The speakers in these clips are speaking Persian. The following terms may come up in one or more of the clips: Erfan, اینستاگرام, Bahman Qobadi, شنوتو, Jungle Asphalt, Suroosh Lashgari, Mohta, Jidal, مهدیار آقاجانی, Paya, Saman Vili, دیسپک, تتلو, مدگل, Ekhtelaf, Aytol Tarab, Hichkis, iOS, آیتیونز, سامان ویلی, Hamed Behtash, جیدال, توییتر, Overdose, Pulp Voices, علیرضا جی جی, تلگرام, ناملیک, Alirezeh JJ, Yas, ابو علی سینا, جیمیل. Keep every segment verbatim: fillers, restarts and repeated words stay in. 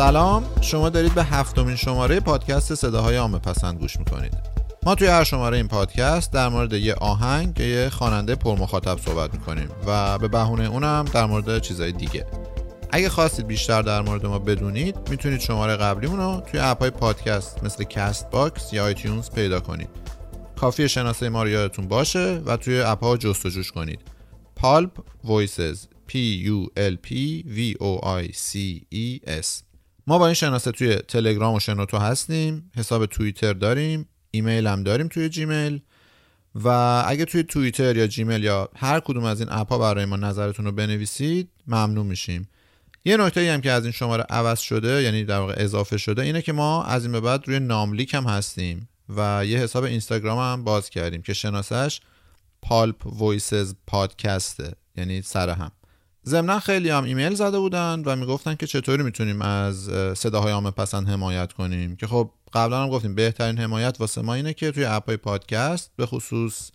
سلام، شما دارید به هفتمین شماره پادکست صداهای عامه پسند گوش میکنید. ما توی هر شماره این پادکست در مورد یه آهنگ یا یه خواننده پرمخاطب صحبت میکنیم و به بهونه اونم در مورد چیزای دیگه. اگه خواستید بیشتر در مورد ما بدونید، میتونید شماره قبلیمون رو توی اپ‌های پادکست مثل کست باکس یا آیتیونز پیدا کنید. کافیه شناسه ما رو یادتون باشه و توی اپ‌ها جستجوش کنید. Pulp Voices P U L P V O I C E S. ما با این شناسه توی تلگرام و شنوتو هستیم، حساب توییتر داریم، ایمیل هم داریم توی جیمیل. و اگه توی توییتر یا جیمیل یا هر کدوم از این اپ‌ها برای ما نظرتون رو بنویسید، ممنون میشیم. یه نکته‌ای هم که از این شماره عوض شده، یعنی در واقع اضافه شده، اینه که ما از این به بعد روی ناملیک هم هستیم و یه حساب اینستاگرام هم باز کردیم که شناسش پالپ وایسز پادکسته، یعنی سر هم. ضمناً خیلی هم ایمیل زده بودن و میگفتن که چطوری میتونیم از صداهای عامه پسند حمایت کنیم، که خب قبلا هم گفتیم بهترین حمایت واسه ما اینه که توی اپ‌های پادکست، به خصوص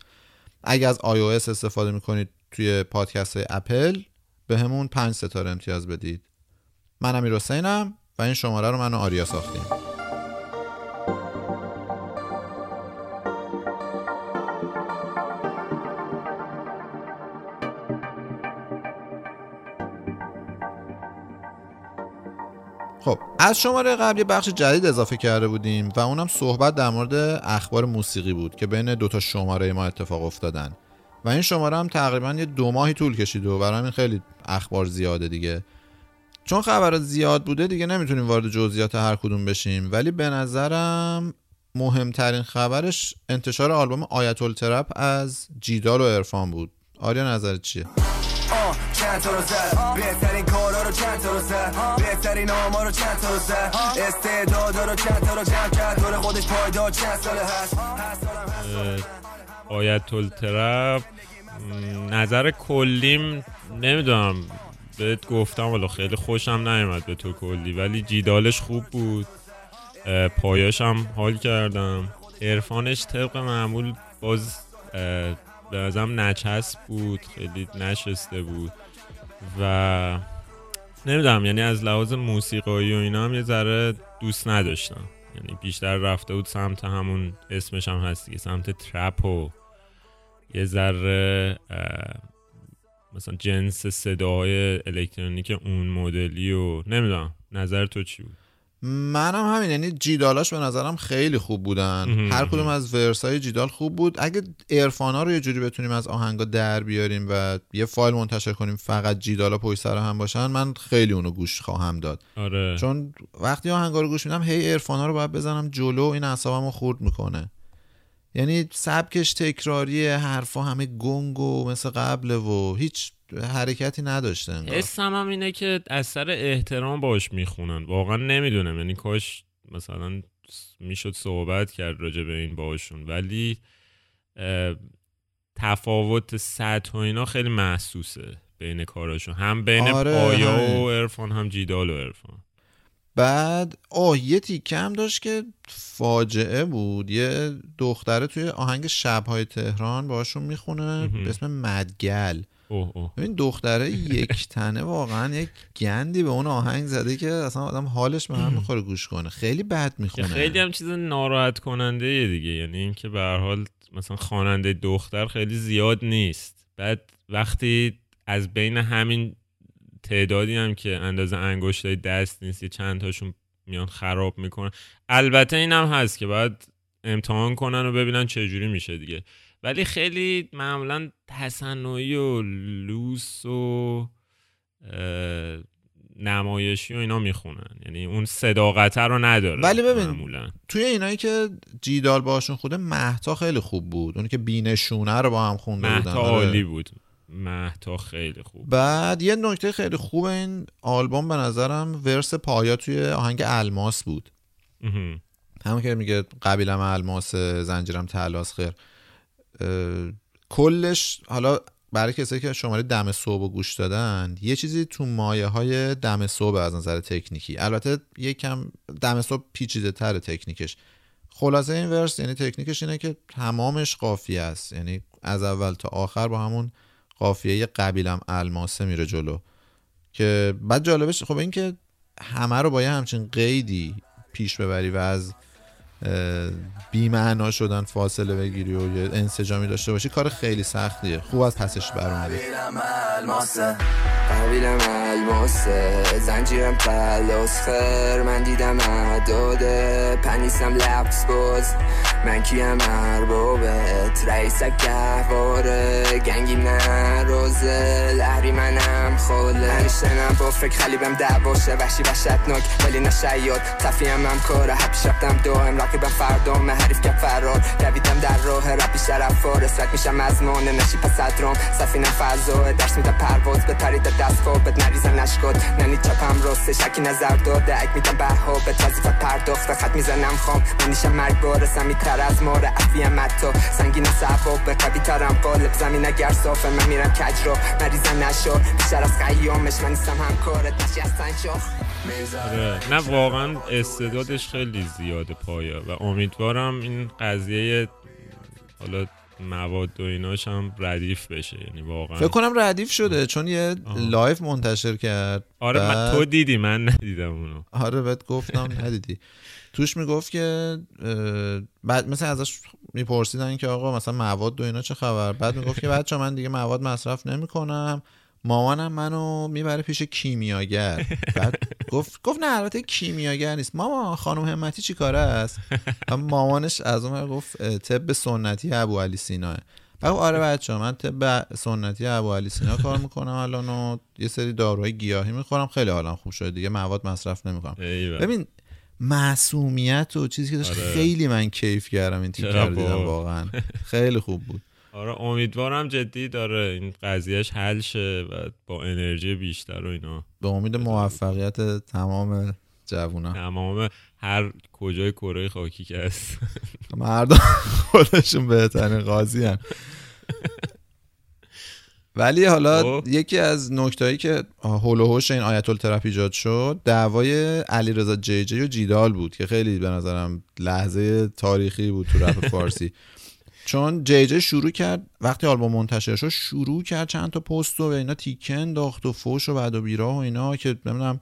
اگه از iOS استفاده میکنید، توی پادکست اپل به همون پنج ستاره امتیاز بدید. من امیر حسینم و این شماره رو من و آریا ساختیم. خب از شماره قبل یه بخش جدید اضافه کرده بودیم و اونم صحبت در مورد اخبار موسیقی بود که بین دوتا شماره ما اتفاق افتادن و این شماره هم تقریباً یه دو ماهی طول کشید و برای همین خیلی اخبار زیاده دیگه. چون خبرات زیاد بوده دیگه نمیتونیم وارد جزئیات هر کدوم بشیم، ولی به نظرم مهمترین خبرش انتشار آلبوم آیتول تراب از جیدال و عرفان بود. آریا نظرت چیه؟ چند تا رو زد بهترین کارا رو، چند تا رو زد بهترین آما رو، چند تا رو زد استعدادا رو، چند تا رو جمع کرد دور خودش پایدار. چند ساله هست آیتول تراب؟ نظر کلیم نمیدونم، بهت گفتم والا خیلی خوشم نیامد به تو کلی، ولی جیدالش خوب بود، پایاشم حال کردم، عرفانش طبق معمول باز به ازم نچسب بود، خیلی نشسته بود و نمیدونم، یعنی از لحاظ موسیقایی و اینا هم یه ذره دوست نداشتم، یعنی بیشتر رفته بود سمت همون اسمش هم هست دیگه، سمت ترپ و یه ذره مثلا جنس صداهای الکترونیک اون مدلی و نمیدونم. نظر تو چی بود؟ منم همین، یعنی جیدالاش به نظرم خیلی خوب بودن، هر کدوم از ورسای جیدال خوب بود. اگه عرفانا رو یه جوری بتونیم از آهنگا در بیاریم و یه فایل منتشر کنیم فقط جیدالا پشت سر هم باشن، من خیلی اونو گوش خواهم داد. آره. چون وقتی آهنگا رو گوش میدم هی عرفانا رو باید بزنم جلو، این اعصابمو خورد میکنه، یعنی سبکش تکراریه، حرفا همه گنگ و مثل قبله و هیچ حرکتی نداشته انگار. حسم هم اینه که از سر احترام باش میخونن، واقعا نمیدونم، یعنی کاش مثلا میشد صحبت کرد راجع به این باشون، ولی تفاوت سطح و اینا خیلی محسوسه بین کاراشون، هم بین آره پایا آره. و عرفان، هم جیدال و عرفان. بعد آه یه تیکم داشت که فاجعه بود، یه دختره توی آهنگ شب‌های تهران باشون میخونه به اسم مدگل. اوه اوه. این دختره یک تنه واقعا یک گندی به اون آهنگ زده که اصلا آدم حالش به هم میخوره گوش کنه، خیلی بد میخونه، خیلی هم چیز ناراحت کننده دیگه، یعنی این که به هر حال مثلا خواننده دختر خیلی زیاد نیست، بعد وقتی از بین همین تعدادی هم که اندازه انگشتای دست نیست یه چند تاشون میان خراب میکنن. البته این هم هست که باید امتحان کنن و ببینن چه جوری میشه دیگه، ولی خیلی معمولا تصنعی و لوس و نمایشی و اینا میخونن، یعنی اون صداقت رو نداره. ولی ببین معمولا توی اینایی که جیدال باشون خوده، مهتا خیلی خوب بود، اونی که بینشونه رو با هم خونده بودن، مهتا عالی بود، مهتا خیلی خوب. بعد یه نکته خیلی خوب این آلبوم به نظرم ورس پایا توی آهنگ الماس بود، همون که میگه قبیلم الماس زنجیرم طلاست خیر. کلش حالا برای کسی که شماره دم صبح گوش دادن، یه چیزی تو مایه های دم صبح از نظر تکنیکی، البته یکم دم صبح پیچیده تر تکنیکش. خلاصه این ورس یعنی تکنیکش اینه که تمامش قافیه است، یعنی از اول تا آخر با همون قافیه قبیلم الماسه میره جلو، که بعد جالبش خب این که همه رو با یه همچین قیدی پیش ببری و از بی‌معنا شدن فاصله بگیری و یه انسجامی داشته باشی، کار خیلی سختیه. خوب از پسش برآمده. قابیلم الماسه زنجیرم پلاس خر، من دیدم عداده پنیسم لبس باز، من کیم عربابت رئیسک گهواره گنگیم نرازه لحری منم خاله، هنشتنم با فکر خلیبم دعواشه وحشی وحشتناک ولی نشیاد تفیم هم کاره حب شبتم دائم رقیبم فردام حریف که فرار دویدم در راه ربی شرفا رسوک میشم از مانه نشی پس ادرام سفینم فرزاه درس میدم پرواز به پرید دست خوابت نریزم نشکاد ننی چپم راسته شکی نظر داده اک میدم برهابت وظیفت پرداخت خط میزنم خام منیشم مرگ بارسم میتر از ماره افیم متا سنگین سوابه قوی ترم قالب زمین اگر صافه من میرم کجرا نریزم نشار بیشتر از قیامش من نیستم همکارت نشی از سنشاخ. نه واقعا استعدادش خیلی زیاده پایا و امیدوارم این قضیه حالا مواد و ایناش هم ردیف بشه، یعنی واقعا فکر کنم ردیف شده چون یه لایو منتشر کرد. آره بعد... من تو دیدی من ندیدم اونو. آره بهت گفتم ندیدی. توش میگفت که بعد مثلا ازش میپرسیدن که آقا مثلا مواد و اینا چه خبر، بعد میگفت که بچا من دیگه مواد مصرف نمیکنم، مامانم منو میبره پیش کیمیاگر. بعد گفت گفت نه البته کیمیاگر نیست، ماما خانم همتی چی کاره است؟ مامانش از اون گفت طب سنتی ابو علی سیناه. بعد آره بچه‌ها من طب سنتی ابو علی سینا کار میکنم الان و یه سری داروهای گیاهی میخورم، خیلی حالم خوب شده دیگه، مواد مصرف نمیکنم. ببین معصومیت و چیزی که داشت. آره. خیلی من کیف کردم این تیکر دیدم، واقعا خیلی خوب بود. آره امیدوارم جدی داره این قضیهش حل شه و با انرژی بیشتر و اینا. به امید موفقیت تمام جوونا، تمام هر کجای کره خاکی که هست. مردم خودشون بهترین قاضی هن. ولی حالا او. یکی از نکتایی که هول و هوش این آیتول تراب ایجاد شد دعوای علیرضا جی جی و جیدال بود که خیلی به نظرم لحظه تاریخی بود تو رپ فارسی. چون جی جی شروع کرد وقتی آلبوم منتشر شد، شروع کرد چند تا پست و اینا تیکه انداخت و فوش و بعد و بیراه و اینا که نمیدونم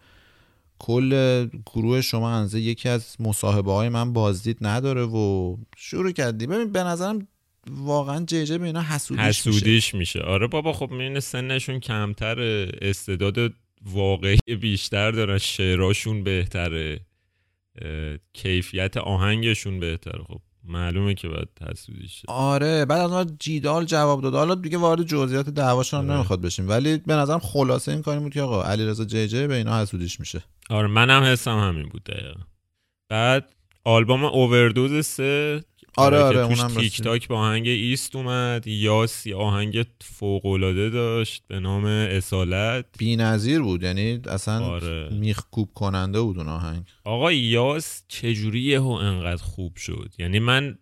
کل گروه شما انزه یکی از مصاحبه های من بازدید نداره و شروع کردی. ببین به نظرم واقعا جی جی به اینا حسودیش, حسودیش میشه. میشه آره بابا، خب میبینه سنشون کمتر، استعداد واقعی بیشتر دارن، شعراشون بهتره، کیفیت آهنگشون بهتره، خب معلومه که باید حسودی شد. آره بعد از اون جیدال جواب داد. حالا دیگه وارد جزئیات دعواشون هم نمیخواد بشیم ولی به نظرم خلاصه این کاری بود که آقا علیرضا جی جی به اینا حسودیش میشه. آره منم حسم همین بود دقیقاً. بعد آلبوم اوردوز سه آره آره, آره اونم تیک تاک با آهنگ ایست اومد، یاس آهنگ فوق العاده داشت به نام اصالت، بی‌نظیر بود یعنی اصلا آره. میخکوب کننده بود اون آهنگ. آقا یاس چجوریه و انقدر خوب شد، یعنی من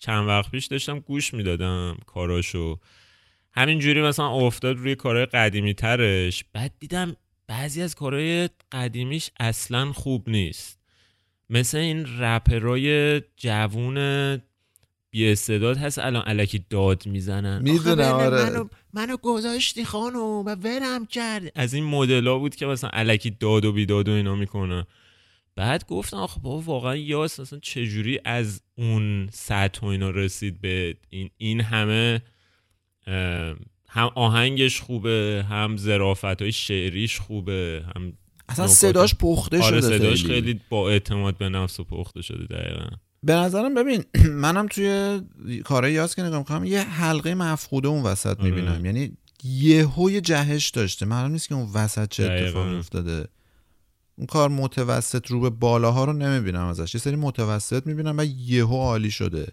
چند وقت پیش داشتم گوش میدادم کاراشو همینجوری مثلا افتاد روی کارهای قدیمی ترش، بعد دیدم بعضی از کارهای قدیمیش اصلا خوب نیست، مثل این رپرای جوون بی استعداد هست الان الکی داد میزنن میدونم آره منو منو گذاشتی خانم و ورم کرد، از این مدلا بود که مثلا الکی داد و بیداد و اینا میکنه. بعد گفتم آخه بابا واقعا یاس مثلا چجوری از اون سطح و اینا رسید به این این همه، هم آهنگش خوبه، هم ظرافت‌های شعریش خوبه، هم اصلا صداش پخته شده. آره صداش خیلی. خیلی با اعتماد به نفس و پخته شده دقیقا. به نظرم ببین منم توی کارهای یاس که نگاه میکنم یه حلقه مفقوده اون وسط آره. میبینم، یعنی یهو یه جهش داشته، معلوم نیست که اون وسط چه اتفاق افتاده. اون کار متوسط رو به بالاها رو نمیبینم ازش، یه سری متوسط میبینم و یهو عالی شده،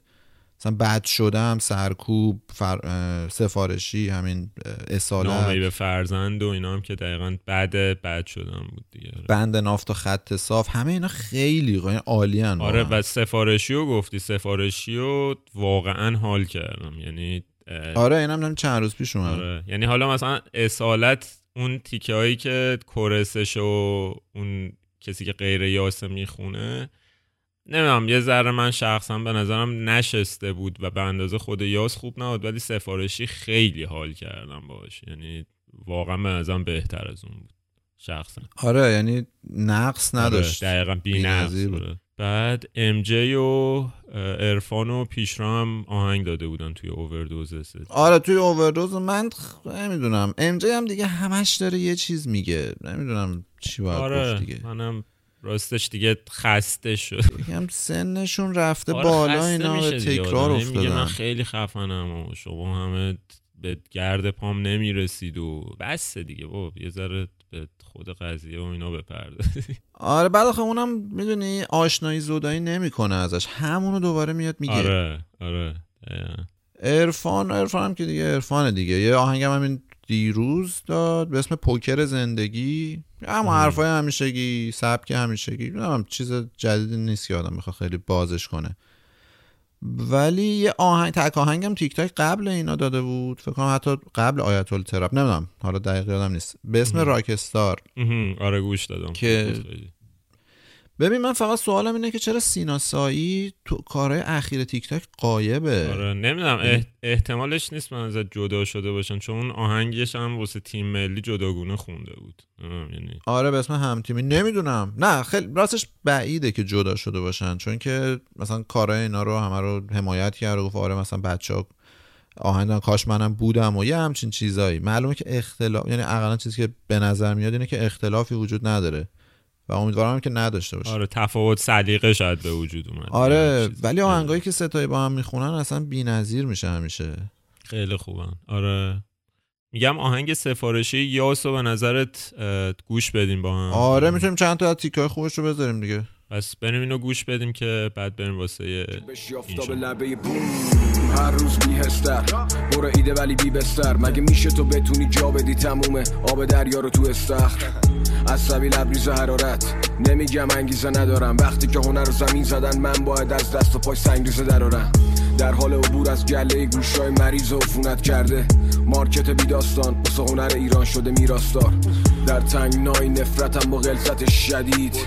مثلا بد شدم، سرکوب، فر... سفارشی، همین اصالت، نامه به فرزند و اینا هم که دقیقاً بعد بد شدم بود دیگه. بند نافت و خط صاف، همه اینا خیلی عالی ان. آره و سفارشی رو گفتی، سفارشی رو واقعاً حال کردم یعنی آره اینم هم چند روز پیش اومد. آره. یعنی حالا مثلا اصالت اون تیکه هایی که کورسش و اون کسی که غیر یاسه میخونه نمیدونم یه ذره من شخصا به نظرم نشسته بود و به اندازه خود یاس خوب نبود، ولی سفارشی خیلی حال کردم باش، یعنی واقعا به نظرم بهتر از اون بود. شخصا. آره یعنی نقص نداشت. آره دقیقاً بی نقص بود. بعد ام جی و عرفان و پیشرا هم آهنگ داده بودن توی اووردوز. آره توی اووردوز من نمیدونم، ام جی هم دیگه همش داره یه چیز میگه، نمیدونم چی باید آره گفت دیگه. منم راستش دیگه خسته شد، میگم سنشون رفته آره بالا، اینا به تکرار افتادن. میگه من خیلی خفنم و شما همه به گرد پام نمیرسید و بس دیگه، با یه ذره به خود قضیه و اینا بپردازی. آره بعد آخه اونم میدونی آشنایی زودایی نمیکنه ازش، همونو دوباره میاد میگه. آره آره عرفان عرفان هم که دیگه عرفان دیگه. یه آهنگم همین دیروز داد به اسم پوکر زندگی، اما حرفای همیشگی، سبک همیشگی، هم چیز جدیدی نیست که آدم بخواد خیلی بازش کنه. ولی یه آهنگ تک آهنگم تیک تاک قبل اینا داده بود، فکر کنم حتی قبل آیتول تراب، نمیدونم حالا دقیق یادم نیست، به اسم راکستار. آره گوش دادم. که ببین من فقط سوالم اینه که چرا سیناسایی تو کارهای اخیر تیک تاک غایبه؟ آره نمیدونم، احتمالش نیست من ازت جدا شده باشم، چون آهنگش هم واسه تیم ملی جداگونه خونده بود یعنی. آره به اسم هم تیمی، نمیدونم. نه خیلی راستش بعیده که جدا شده باشن، چون که مثلا کارهای اینا رو همه رو حمایت کرد و گفت آره مثلا بچه‌ها آهنگان کاش منم بودم و یه همچین چیزایی. معلومه که اختلاف، یعنی اغلب چیزی که به نظر میاد اینه که اختلافی وجود نداره و امیدوارم که نداشته باشه. آره تفاوت سلیقه شاید به وجود اومد. آره ولی آهنگایی که ستایی با هم میخونن اصلا بی‌نظیر میشه همیشه. خیلی خوبن. آره میگم آهنگ سفارشی یاسو به نظرت گوش بدیم با هم. آره میتونیم چند تا از تیکای خوبش رو بذاریم دیگه. بس بریم اینو گوش بدیم که بعد بریم واسه این. هر روز بی هستر برو ایده ولی بی بستر، مگه میشه تو بتونی جا بدی تمومه آب دریا رو تو استخر، از سبیل لبریز حرارت نمیگم انگیزه ندارم، وقتی که هنر رو زمین زدن من باید از دست و پای سنگریزه درارم، در حال عبور از گله گوشای مریض و عفونت کرده مارکت بی داستان، بس هنر ایران شده میراستار، در تنگنای نفرتم با غلظت شدید،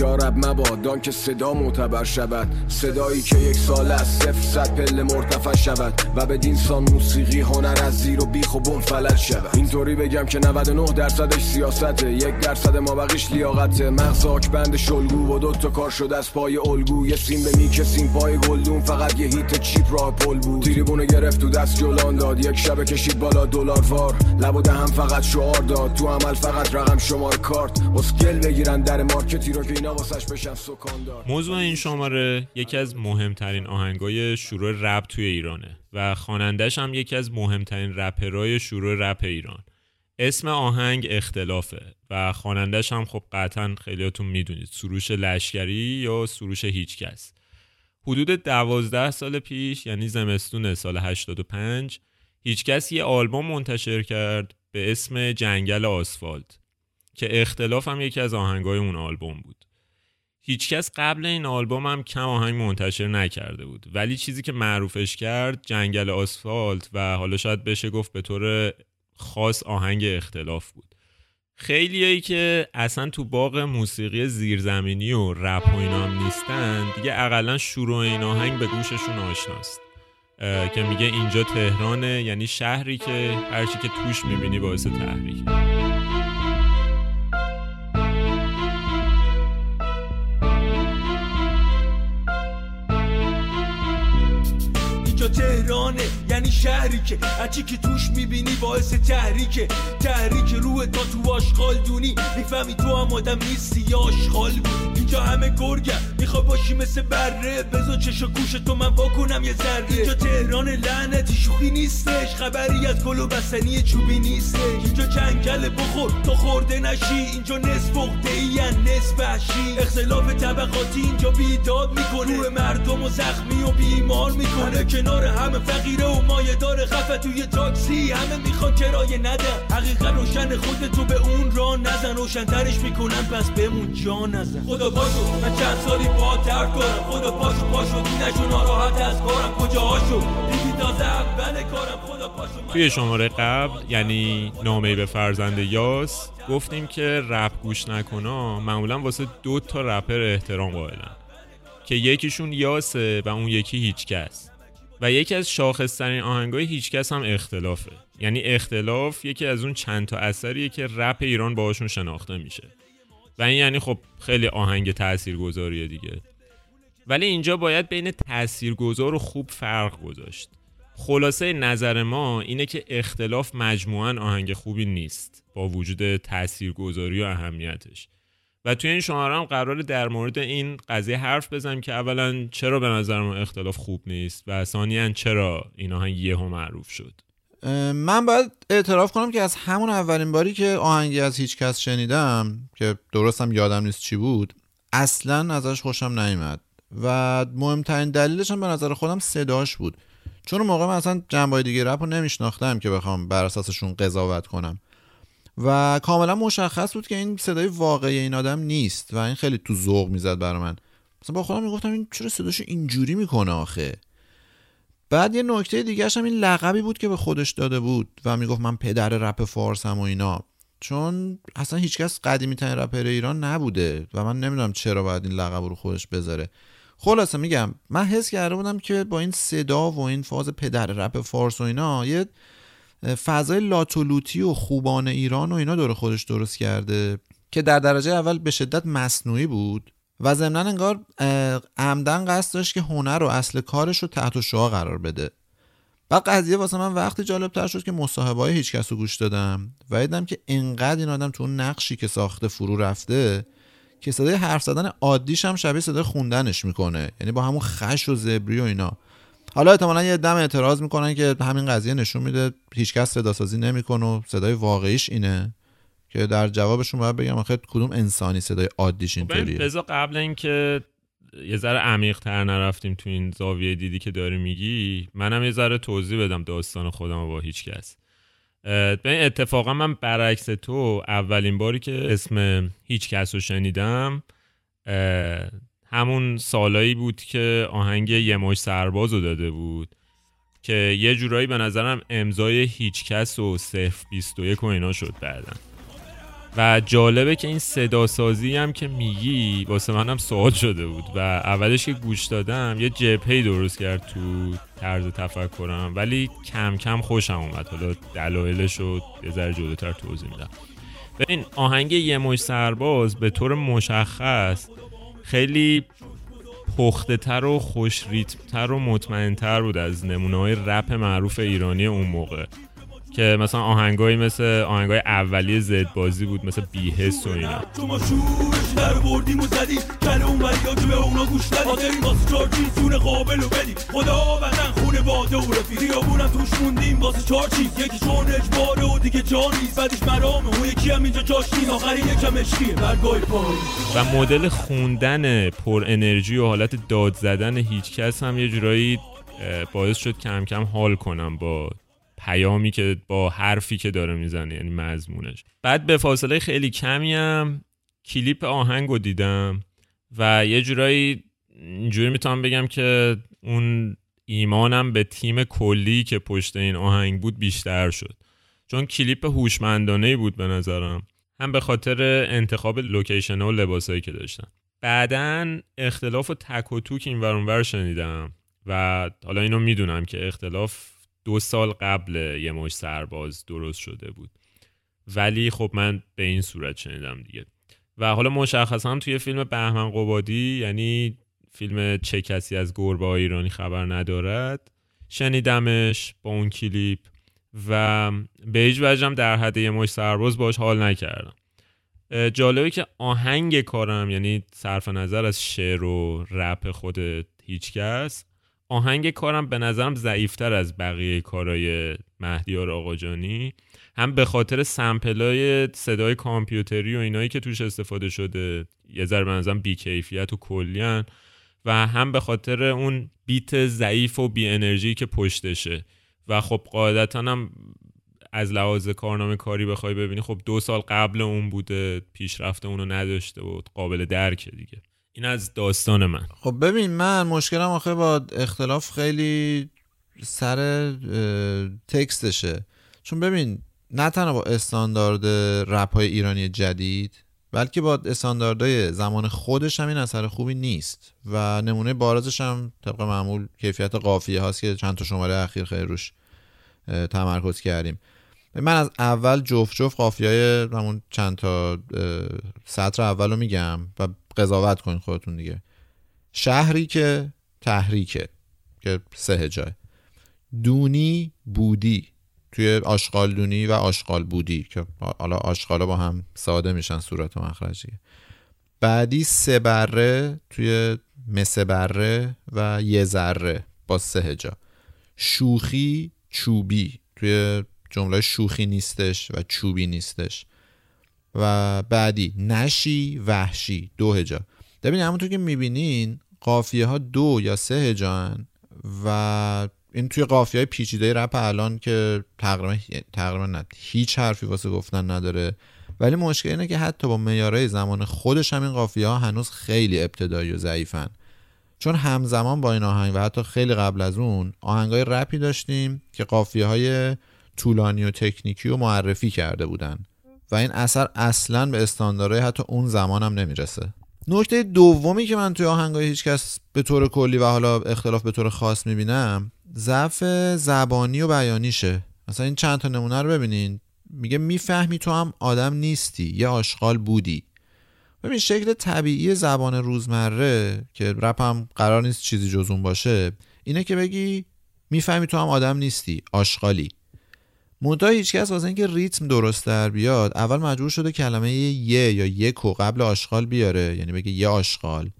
یا رب مبادان که صدا معتبر شود، صدایی که یک سال از صفر صد پله مرتفع شود و بدین سان موسیقی هنر از زیر و بیخ و بن فلج شود. اینطوری بگم که نود و نه درصدش سیاسته، یک درصد ما بقیش لیاقته، مغز آکبند شلگو و دوتا کار شده از پای الگو، یه سیم به میکه سیم پای گلدون، فقط یه هیت چیپ راه پل بود، تریبونو گرفت تو دست جولان داد، یک شب کشید بالا دلار وار، لب و دهن فقط شعار داد، تو عمل فقط رقم شمار کارت، اسکل بگیرن در مارکتی رو که موضوع این شماره یکی از مهمترین آهنگای شروع رپ توی ایرانه و خواننده‌اش هم یکی از مهمترین رپرهای شروع رپ ایران. اسم آهنگ اختلافه و خواننده‌اش هم خب قطعاً خیلیاتون میدونید، سروش لشگری یا سروش هیچکس. حدود دوازده سال پیش یعنی زمستون سال هشتاد و پنج هیچکس یه آلبوم منتشر کرد به اسم جنگل آسفالت که اختلاف هم یکی از آهنگای اون آلبوم بود. هیچکس قبل این آلبوم هم کم آهنگ منتشر نکرده بود، ولی چیزی که معروفش کرد جنگل آسفالت و حالا شاید بشه گفت به طور خاص آهنگ اختلاف بود. خیلیایی که اصلا تو باغ موسیقی زیرزمینی و رپ و اینا هم نیستن دیگه اقلا شروع این آهنگ به گوششون آشناست که میگه اینجا تهرانه، یعنی شهری که هرچی که توش میبینی باعث تحریک. تهرانه یعنی شهری که هرچی که توش میبینی باعث تحریکه، تحریک روه تا تو آشغال دونی میفهمی تو هم آدم نیستی یا آشغال بود، اینجا همه گرگه میخوا باشی مثل بره، بذار چش و گوش تو من واکنم یه ذره، اینجا تهران لعنتی شوخی نیستش، خبری از گل و بستنی چوبی نیستش، اینجا جنگل بخور تا خورده نشی، اینجا نصف عقده‌ای نصف وحشی، اختلاف طبقاتی اینجا بیداد میکنه، روح مردمو زخمی و بیمار میکنه، همه فقیره و مایه داره خفه توی تاکسی، همه میخوان کرایه نده، حقیقت روشن خودتو به اون را نزن، روشن‌ترش میکنن پس بمون جا نزن، خدا پاشو من چند سالی با درد دارم، خدا پاشو پاشو دینشو ناراحت از کارم، کجاهاشو دیگی تازه اول کارم، خدا پاشو من... توی شماره قبل یعنی نامه‌ای به فرزند یاس گفتیم که رپ گوش نکنه معمولا واسه دو تا رپر احترام قائلن که یکیشون یاسه و اون یکی هیچکس، و یکی از شاخص‌ترین آهنگای هیچکس هم اختلافه یعنی اختلاف یکی از اون چند تا اثریه که رپ ایران باهاشون شناخته میشه و این یعنی خب خیلی آهنگ تاثیرگذاریه دیگه. ولی اینجا باید بین تاثیرگذار و خوب فرق گذاشت. خلاصه نظر ما اینه که اختلاف مجموعاً آهنگ خوبی نیست با وجود تاثیرگذاری و اهمیتش. و توی این شماره هم قراره در مورد این قضیه حرف بزنم که اولا چرا به نظر ما اختلاف خوب نیست و ثانیاً چرا این آهنگ یهو معروف شد. من باید اعتراف کنم که از همون اولین باری که آهنگی از هیچکس شنیدم که درستم یادم نیست چی بود، اصلاً ازش خوشم نیامد و مهمترین دلیلش هم به نظر خودم صداش بود، چون اون موقع من اصلا جنبه‌های دیگه رپ رو نمیشناختم که بخوام بر اساسشون قضاوت کنم و کاملا مشخص بود که این صدای واقعی این آدم نیست و این خیلی تو ذوق میزد برای من. مثلا با خودم میگفتم این چرا صداشو اینجوری میکنه آخه. بعد یه نکته دیگه‌ش هم این لقبی بود که به خودش داده بود و میگفت من پدر رپ فارسم و اینا، چون اصلا هیچکس قدیمی‌ترین رپر ایران نبوده و من نمیدونم چرا باید این لقب رو خودش بذاره. خلاصه میگم من حس کرده بودم که با این صدا و این فاز پدر رپ فارس و اینا یه فضای لاتولوتی و خوبان ایران و اینا دور خودش درست کرده که در درجه اول به شدت مصنوعی بود و ضمناً انگار عمدن قصد داشت که هنر و اصل کارش رو تحت شعاع قرار بده. بعد قضیه واسه من وقتی جالبتر شد که مصاحبه‌های هیچکس رو گوش دادم و دیدم که انقدر این آدم تو نقشی که ساخته فرو رفته که صدای حرف زدن عادیش هم شبیه صدای خوندنش میکنه، یعنی با همون خش و زبری و اینا. حالا احتمالاً یه دم اعتراض میکنن که همین قضیه نشون میده هیچکس صداسازی نمیکنه و صدای واقعیش اینه، که در جوابشون باید بگم آخه کدوم انسانی صدای عادیش اینطوریه. بذار قبل اینکه یه ذره عمیق‌تر نرفتیم تو این زاویه دیدی که داری میگی، منم یه ذره توضیح بدم داستان خودم با هیچکس. ببین اتفاقا من برعکس تو اولین باری که اسم هیچکس رو شنیدم همون سالایی بود که آهنگ یه موج سرباز رو داده بود که یه جورایی به نظرم امضای هیچکس و صرف بیست و یک و اینا شد بعدن. و جالبه که این صداسازی هم که میگی واسه منم سوال شده بود و اولش که گوش دادم یه جبهه‌ای درست کرد تو طرز تفکرم، ولی کم کم خوشم اومد. حالا دلایلش رو یه ذره جلوتر توضیح میدم. ببین آهنگ یه موج سرباز به طور مشخص خیلی پخته تر و خوش ریتم تر و مطمئن تر بود از نمونه‌های رپ معروف ایرانی اون موقع، که مثلا آهنگایی مثل آهنگای اولیه زدبازی بود، مثلا بی‌حس و اینا. و مدل خوندن پر انرژی و حالت داد زدن هیچکس هم یه جورایی باعث شد کم کم حال کنم با پیامی که با حرفی که داره میزنه، یعنی مضمونش. بعد به فاصله خیلی کمی هم کلیپ آهنگو دیدم و یه جورایی اینجوری میتونم بگم که اون ایمانم به تیم کلی که پشت این آهنگ بود بیشتر شد، چون کلیپ هوشمندانه‌ای بود به نظرم، هم به خاطر انتخاب لوکیشن‌ها و لباسایی که داشتن. بعدن اختلاف و تک و توک این ور اون ور شنیدم و حالا اینو میدونم که اختلاف دو سال قبل یه موج سرباز درست شده بود، ولی خب من به این صورت شنیدم دیگه. و حالا مشخصا توی فیلم بهمن قبادی، یعنی فیلم چه کسی از گربه‌های ایرانی خبر ندارد، شنیدمش با اون کلیپ و به هیچ وجه هم در حد یه موج سرباز باش حال نکردم. جالبه که آهنگ کارم، یعنی صرف نظر از شعر و رپ خود هیچکس، آهنگ کارم به نظرم ضعیفتر از بقیه کارهای مهدیار آقاجانی، هم به خاطر سمپلای صدای کامپیوتری و اینایی که توش استفاده شده یه ذره به نظرم بی‌کیفیت و کلیان، و هم به خاطر اون بیت ضعیف و بی انرژی که پشتشه. و خب قاعدتاً هم از لحاظ کارنامه کاری بخوای ببینی خب دو سال قبل اون بوده، پیشرفت اونو نداشته و قابل درکه دیگه. این از داستان من. خب ببین من مشکلم آخه با اختلاف خیلی سر تکستشه، چون ببین نه تنها با استاندارد رپ های ایرانی جدید بلکه با استانداردهای زمان خودش هم این اثر خوبی نیست و نمونه بارزش هم طبق معمول کیفیت قافیه هاست که چند تا شماره اخیر خیلی روش تمرکز کردیم. من از اول جفت جفت قافیه‌های همون چند تا سطر اولو میگم و قضاوت کنین خودتون دیگه. شهری که تحریکه که سه هجایه، دونی بودی توی آشغال دونی و آشغال بودی که حالا آشغالا با هم ساده میشن صورت و مخرجی. بعدی سه بره توی مسه بره و یه ذره با سه هجا. شوخی چوبی توی جمله شوخی نیستش و چوبی نیستش. و بعدی نشی وحشی دو هجا. ببین همونطور که میبینین قافیه ها دو یا سه هجان و این توی قافیه های پیچیده رپ الان که تقریبا تقریبا نه هیچ حرفی واسه گفتن نداره، ولی مشکل اینه که حتی با معیارهای زمان خودش هم این قافیه ها هنوز خیلی ابتدایی و ضعیفن، چون همزمان با این آهنگ و حتی خیلی قبل از اون آهنگای رپی داشتیم که قافیه های طولانی و تکنیکی و معرفی کرده بودن و این اثر اصلا به استانداردهای حتی اون زمان هم نمیرسه. نکته دومی که من توی آهنگای هیچکس به طور کلی و حالا اختلاف به طور خاص میبینم ضعف زبانی و بیانیشه. مثلا این چند تا نمونه رو ببینین. میگه میفهمی تو هم آدم نیستی، یه آشغال بودی. ببین شکل طبیعی زبان روزمره که رپ هم قرار نیست چیزی جز اون باشه اینه که بگی میفهمی تو هم آدم نیستی، آشغالی. منتها هیچکس واسه اینکه ریتم درست در بیاد اول مجبور شده کلمه یه یا یکو قبل آشغال بیاره، یعنی بگه یه آشغال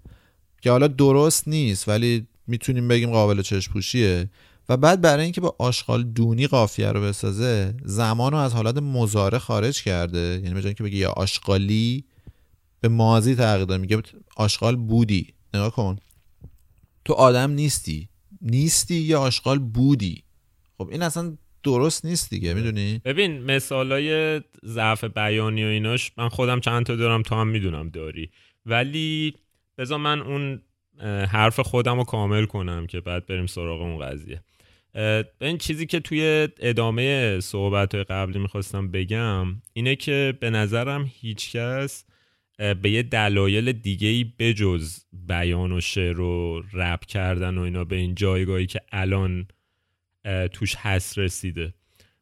که حالا درست نیست ولی میتونیم بگیم قابل چشم‌پوشیه. و بعد برای اینکه با آشغال دونی قافیه رو بسازه زمانو از حالت مضارع خارج کرده، یعنی به جای اینکه بگه یا آشغالی به ماضی تغییر داده، میگه آشغال بودی. نگاه کن تو آدم نیستی، نیستی یا آشغال بودی. خب این اصلا درست نیست دیگه، میدونی؟ ببین مثالای ضعف بیانی و ایناش من خودم چند تا دارم، تو هم میدونم داری، ولی بذار من اون حرف خودم رو کامل کنم که بعد بریم سراغ اون قضیه. این چیزی که توی ادامه صحبت‌های قبلی میخواستم بگم اینه که به نظرم هیچکس به یه دلایل دیگه‌ای بجز بیان و شعر و رپ کردن و اینا به این جایگاهی که الان توش هست رسیده.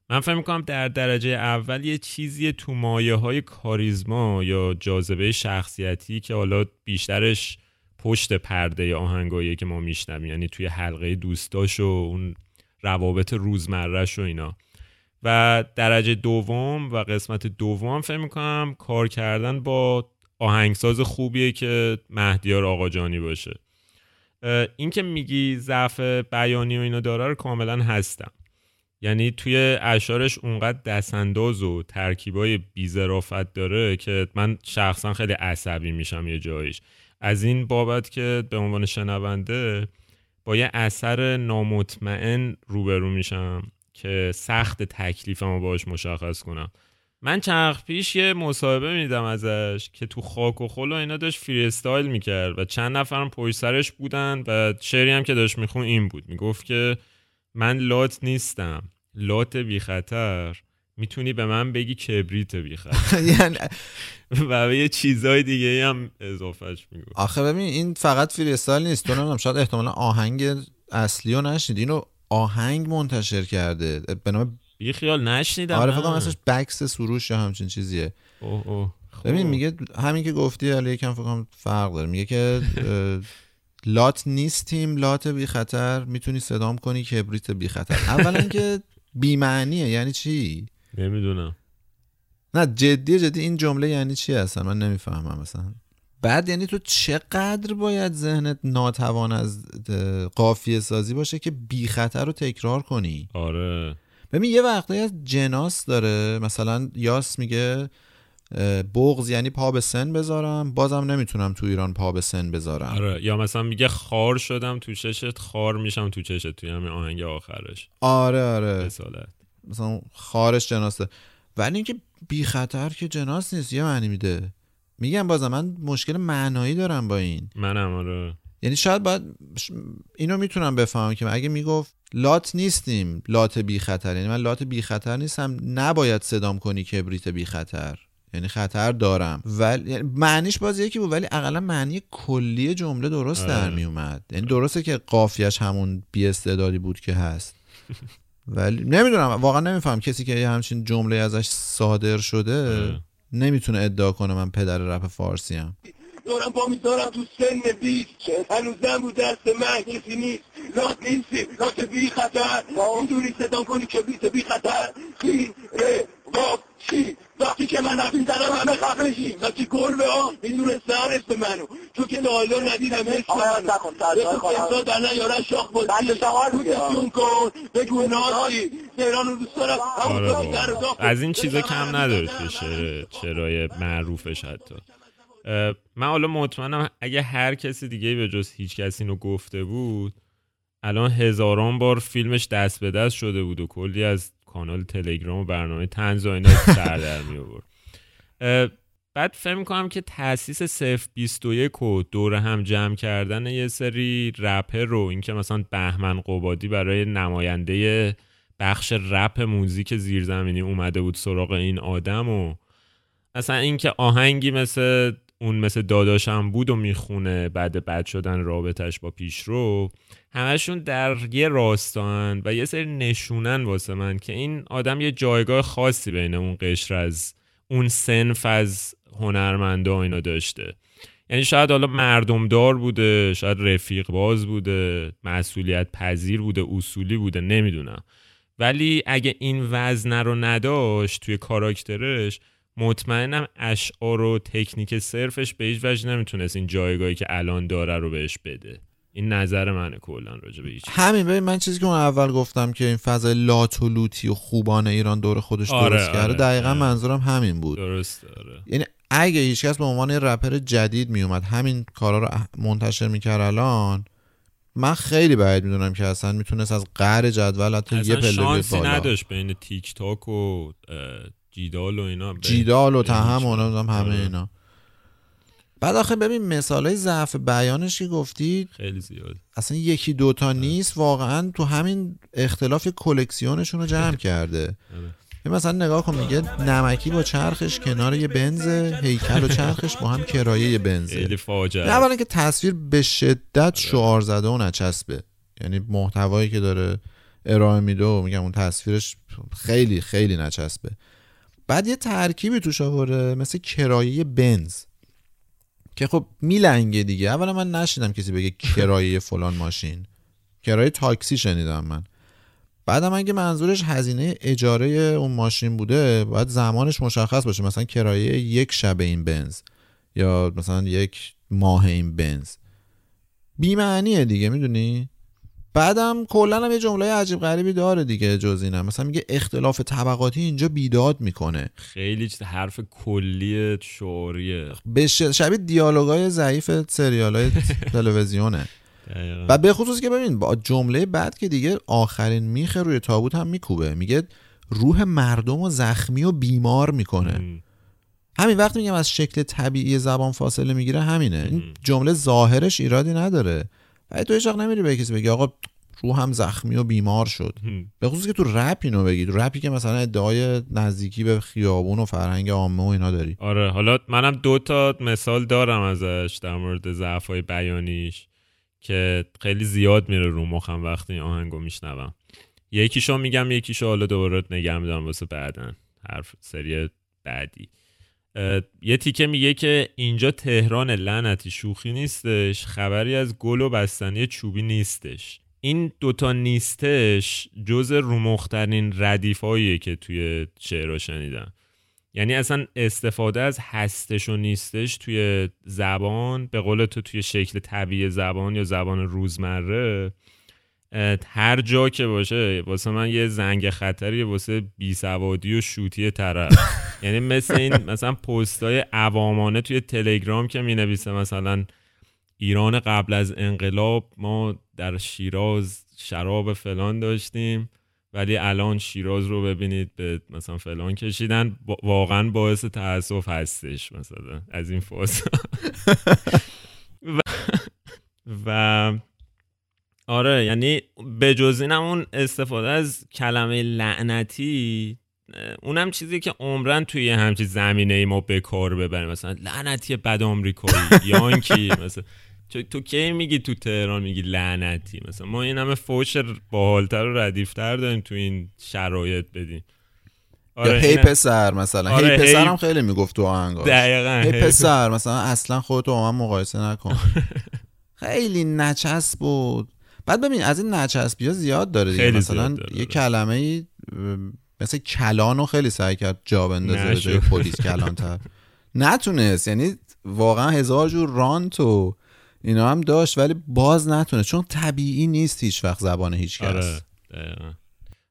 من فکر میکنم در درجه اول یه چیزی تو مایه های کاریزما یا جاذبه شخصیتی که حالا بیشترش پشت پرده آهنگایی که ما میشنویم، یعنی توی حلقه دوستاش و اون روابط روزمره‌ش و اینا. و درجه دوم و قسمت دوم فکر میکنم کار کردن با آهنگساز خوبیه که مهدیار آقاجانی باشه. این که میگی ضعف بیانی و اینا داره رو کاملا هستم، یعنی توی اشعارش اونقدر دستانداز و ترکیبای بی‌ظرافت داره که من شخصا خیلی عصبی میشم یه جایش از این بابت که به عنوان شنونده با یه اثر نامطمئن روبرو میشم که سخت تکلیفمو باهاش مشخص کنم. من چند وقت پیش یه مصاحبه میدیدم ازش که تو خاک و خل و اینا داشت فری استایل میکرد و چند نفرم پشت سرش بودن و شعری هم که داشت میخون این بود، میگفت که من لات نیستم، لات بی خطر، میتونی به من بگی کبریت بی خطر و یه چیزای دیگه هم اضافهش میگفت. آخه ببین این فقط فری استایل نیست، تو نمیدونم شاید احتمالا آهنگ اصلیو نشنید، اینو آهنگ منتشر کرده به نام یه خیال نشنیدم. آره فقط اصلاً بکس سروش یا همچین چیزیه. اوه اوه. ببین میگه همین که گفتی علی یکم فکرام فرق داره. میگه که لات نیستیم، لات بی خطر، میتونی صدام کنی کبریت بی خطر. اولا که بی معنیه، یعنی چی؟ نمیدونم. نه جدی جدی این جمله یعنی چی اصلا من نمیفهمم مثلا. بعد یعنی تو چقدر باید ذهنت ناتوان از قافیه سازی باشه که بی خطر رو تکرار کنی؟ آره. ببین یه وقتایی از جناس داره، مثلا یاس میگه بغض یعنی پا به سن بذارم، بازم نمیتونم تو ایران پا به سن بذارم. آره. یا مثلا میگه خار شدم تو چشت، خار میشم تو چشت، توی همین آهنگ آخرش. آره آره مثلا, مثلا خارش جناسه، ولی اینکه بی خطر که جناس نیست، یه معنی میده. میگم بازم من مشکل معنایی دارم با این. منم آره، یعنی شاید باید اینو میتونم بفهمم که اگه میگفت لات نیستیم، لات بی خطر، یعنی من لات بی خطر نیستم، نباید صدام کنی کبریت بی خطر، یعنی خطر دارم، ولی یعنی معنیش باز یکی بود ولی اقلا معنی کلی جمله درست در می اومد. یعنی درسته که قافیه‌اش همون بی استعدادی بود که هست ولی نمیدونم واقعا نمیفهم کسی که همچین جمله ازش صادر شده اه. نمیتونه ادعا کنه من پدر رپ فارسی ام. دارم با میذارم تو سن بیست هنوزم رو دست من کسی نیست لات نیستی لات بی خطر اونجوری صدا کنی که بیست بی خطر خیره واقعی وقتی که من رفتیم زدم همه خفشیم وقتی گربه ها میدونستن اسم منو تو که نالا ندیدم حس کنم بسید سمتا درنه یاره شاخ بود بسیدون کن بگو نازی نهران رو دوست دارم از این چیزا کم نداره تو شعر چرای معروفش حتی من حالا مطمئنم اگه هر کسی دیگه به جز هیچ کسی اینو گفته بود الان هزاران بار فیلمش دست به دست شده بود و کلی از کانال تلگرام و برنامه طنز و اینا سر در می آورد. بعد فهم می‌کنم که تأسیس صفر بیست و یک و دوره هم جمع کردن یه سری رپر رو این که مثلا بهمن قبادی برای نماینده بخش رپ موزیک زیرزمینی اومده بود سراغ این آدم و مثلا این که آهنگی مثل اون مثل داداشم بود و میخونه بعد بد شدن رابطش با پیشرو همشون در یه راستان و یه سری نشونن واسه من که این آدم یه جایگاه خاصی بین اون قشر از اون صنف از هنرمندا اینا داشته. یعنی شاید حالا مردم دار بوده، شاید رفیق باز بوده، مسئولیت پذیر بوده، اصولی بوده، نمیدونم. ولی اگه این وزنه رو نداشت توی کاراکترش مطمئنم اشعار و تکنیک صرفش به هیچ وجه نمیتونست این جایگاهی که الان داره رو بهش بده. این نظر منه کلا راجع به هیچ همین. ببین من چیزی که اون اول گفتم که این فضای لات و لوتی و خوبان ایران دور خودش آره درست آره کرده دقیقاً آره. منظورم همین بود. درست آره. یعنی اگه هیچکس به عنوان رپر جدید میومد همین کارا رو منتشر میکرد الان من خیلی بعید میدونم که اصلا میتونست از قعر جدول حتی یه پله شانسی نداشت بین تیک تاک و جیدال و اینا جیدال و تهم و همه آره. اینا. بعد آخه ببین مثالای ضعف بیانش که گفتید خیلی زیاد اصلا یکی دوتا نیست واقعا تو همین اختلاف کلکسیونشون رو جمع کرده. مثلا نگاه کن میگه نمکی با چرخش کنار یه بنزه هیکل و چرخش با هم کرایه یه بنزه. خیلی فاجعه. نه برای که تصویر به شدت شعار زده و نچسبه یعنی محتوایی که داره ارائه میده و میگم اون تصویرش خیلی خیلی نچسبه. بعد یه ترکیبی توش آوره مثل کرایه بنز که خب میلنگه دیگه. اولا من نشیدم کسی بگه کرایه فلان ماشین، کرایه تاکسی شنیدم من. بعدم اگه منظورش هزینه اجاره اون ماشین بوده باید زمانش مشخص باشه، مثلا کرایه یک شب این بنز یا مثلا یک ماه این بنز. بی‌معنیه دیگه میدونی. بعدم کلا هم یه جمله عجیب غریبی داره دیگه جز اینم مثلا میگه اختلاف طبقاتی اینجا بیداد میکنه. خیلی حرف کلی شعوریه بش... شبیه دیالوگای ضعیف سریالای تلویزیونه و به خصوص که ببین با جمله بعد که دیگه آخرین میخه روی تابوت هم میکوبه میگه روح مردم و زخمی و بیمار میکنه. ام. همین وقت میگم از شکل طبیعی زبان فاصله میگیره همینه. این جمله ظاهرش ایرادی نداره ولی تو هیچ‌وقت نمیری به کسی بگی آقا رو هم زخمی و بیمار شد. به خصوص که تو رپ اینو بگی، تو رپی که مثلا ادعای نزدیکی به خیابون و فرهنگ عامه و اینا داری. آره حالا منم دو تا مثال دارم ازش در مورد ضعف‌های بیانیش که خیلی زیاد میره رو مخم وقتی آهنگو میشنوم. یکیشو میگم یکیشو حالا دوباره نگه میدارم واسه بعدن حرف سری بعدی. یه تیکه میگه که اینجا تهران لعنتی شوخی نیستش، خبری از گل و بستنی چوبی نیستش. این دوتا نیستش جز رومخترین ردیفاییه که توی شعرها شنیدم. یعنی اصلا استفاده از هستش و نیستش توی زبان به قول تو توی شکل طبیعی زبان یا زبان روزمره هر جا که باشه واسه من یه زنگ خطریه واسه بیسوادی و شوتی طرف. یعنی مثل این مثلا پست‌های عوامانه توی تلگرام که می‌نویسه مثلا ایران قبل از انقلاب ما در شیراز شراب فلان داشتیم ولی الان شیراز رو ببینید به مثلا فلان کشیدن با واقعا باعث تأسف هستش مثلا از این فاز. و, و آره یعنی به جز اینم اون استفاده از کلمه لعنتی اونم چیزی که عمرن توی همچین زمینه ای ما به کار ببریم مثلا لعنتی بد آمریکایی یانکی مثلا چه تو کی میگی تو تهران میگی لعنتی؟ مثلا ما این همه فوش باحالتر و ردیفتر داریم تو این شرایط بدیم. آره هی پسر مثلا آره هی پسرم هی... خیلی میگفت تو آهنگاش دقیقاً هی, هی پسر مثلا اصلا خودت با من مقایسه نکن. خیلی نچسب بود. بعد ببین از این نچسبی‌ها زیاد داره دیگه، مثلا داره یه داره. کلمه‌ای مثلا کلانو خیلی سعی کرد جا بندازه به جای پلیس کلانتر. نتونست، یعنی واقعا هزار جور رانت و اینا هم داشت ولی باز نتونه، چون طبیعی نیست هیچ وقت زبان هیچ کس. آره دقیقاً.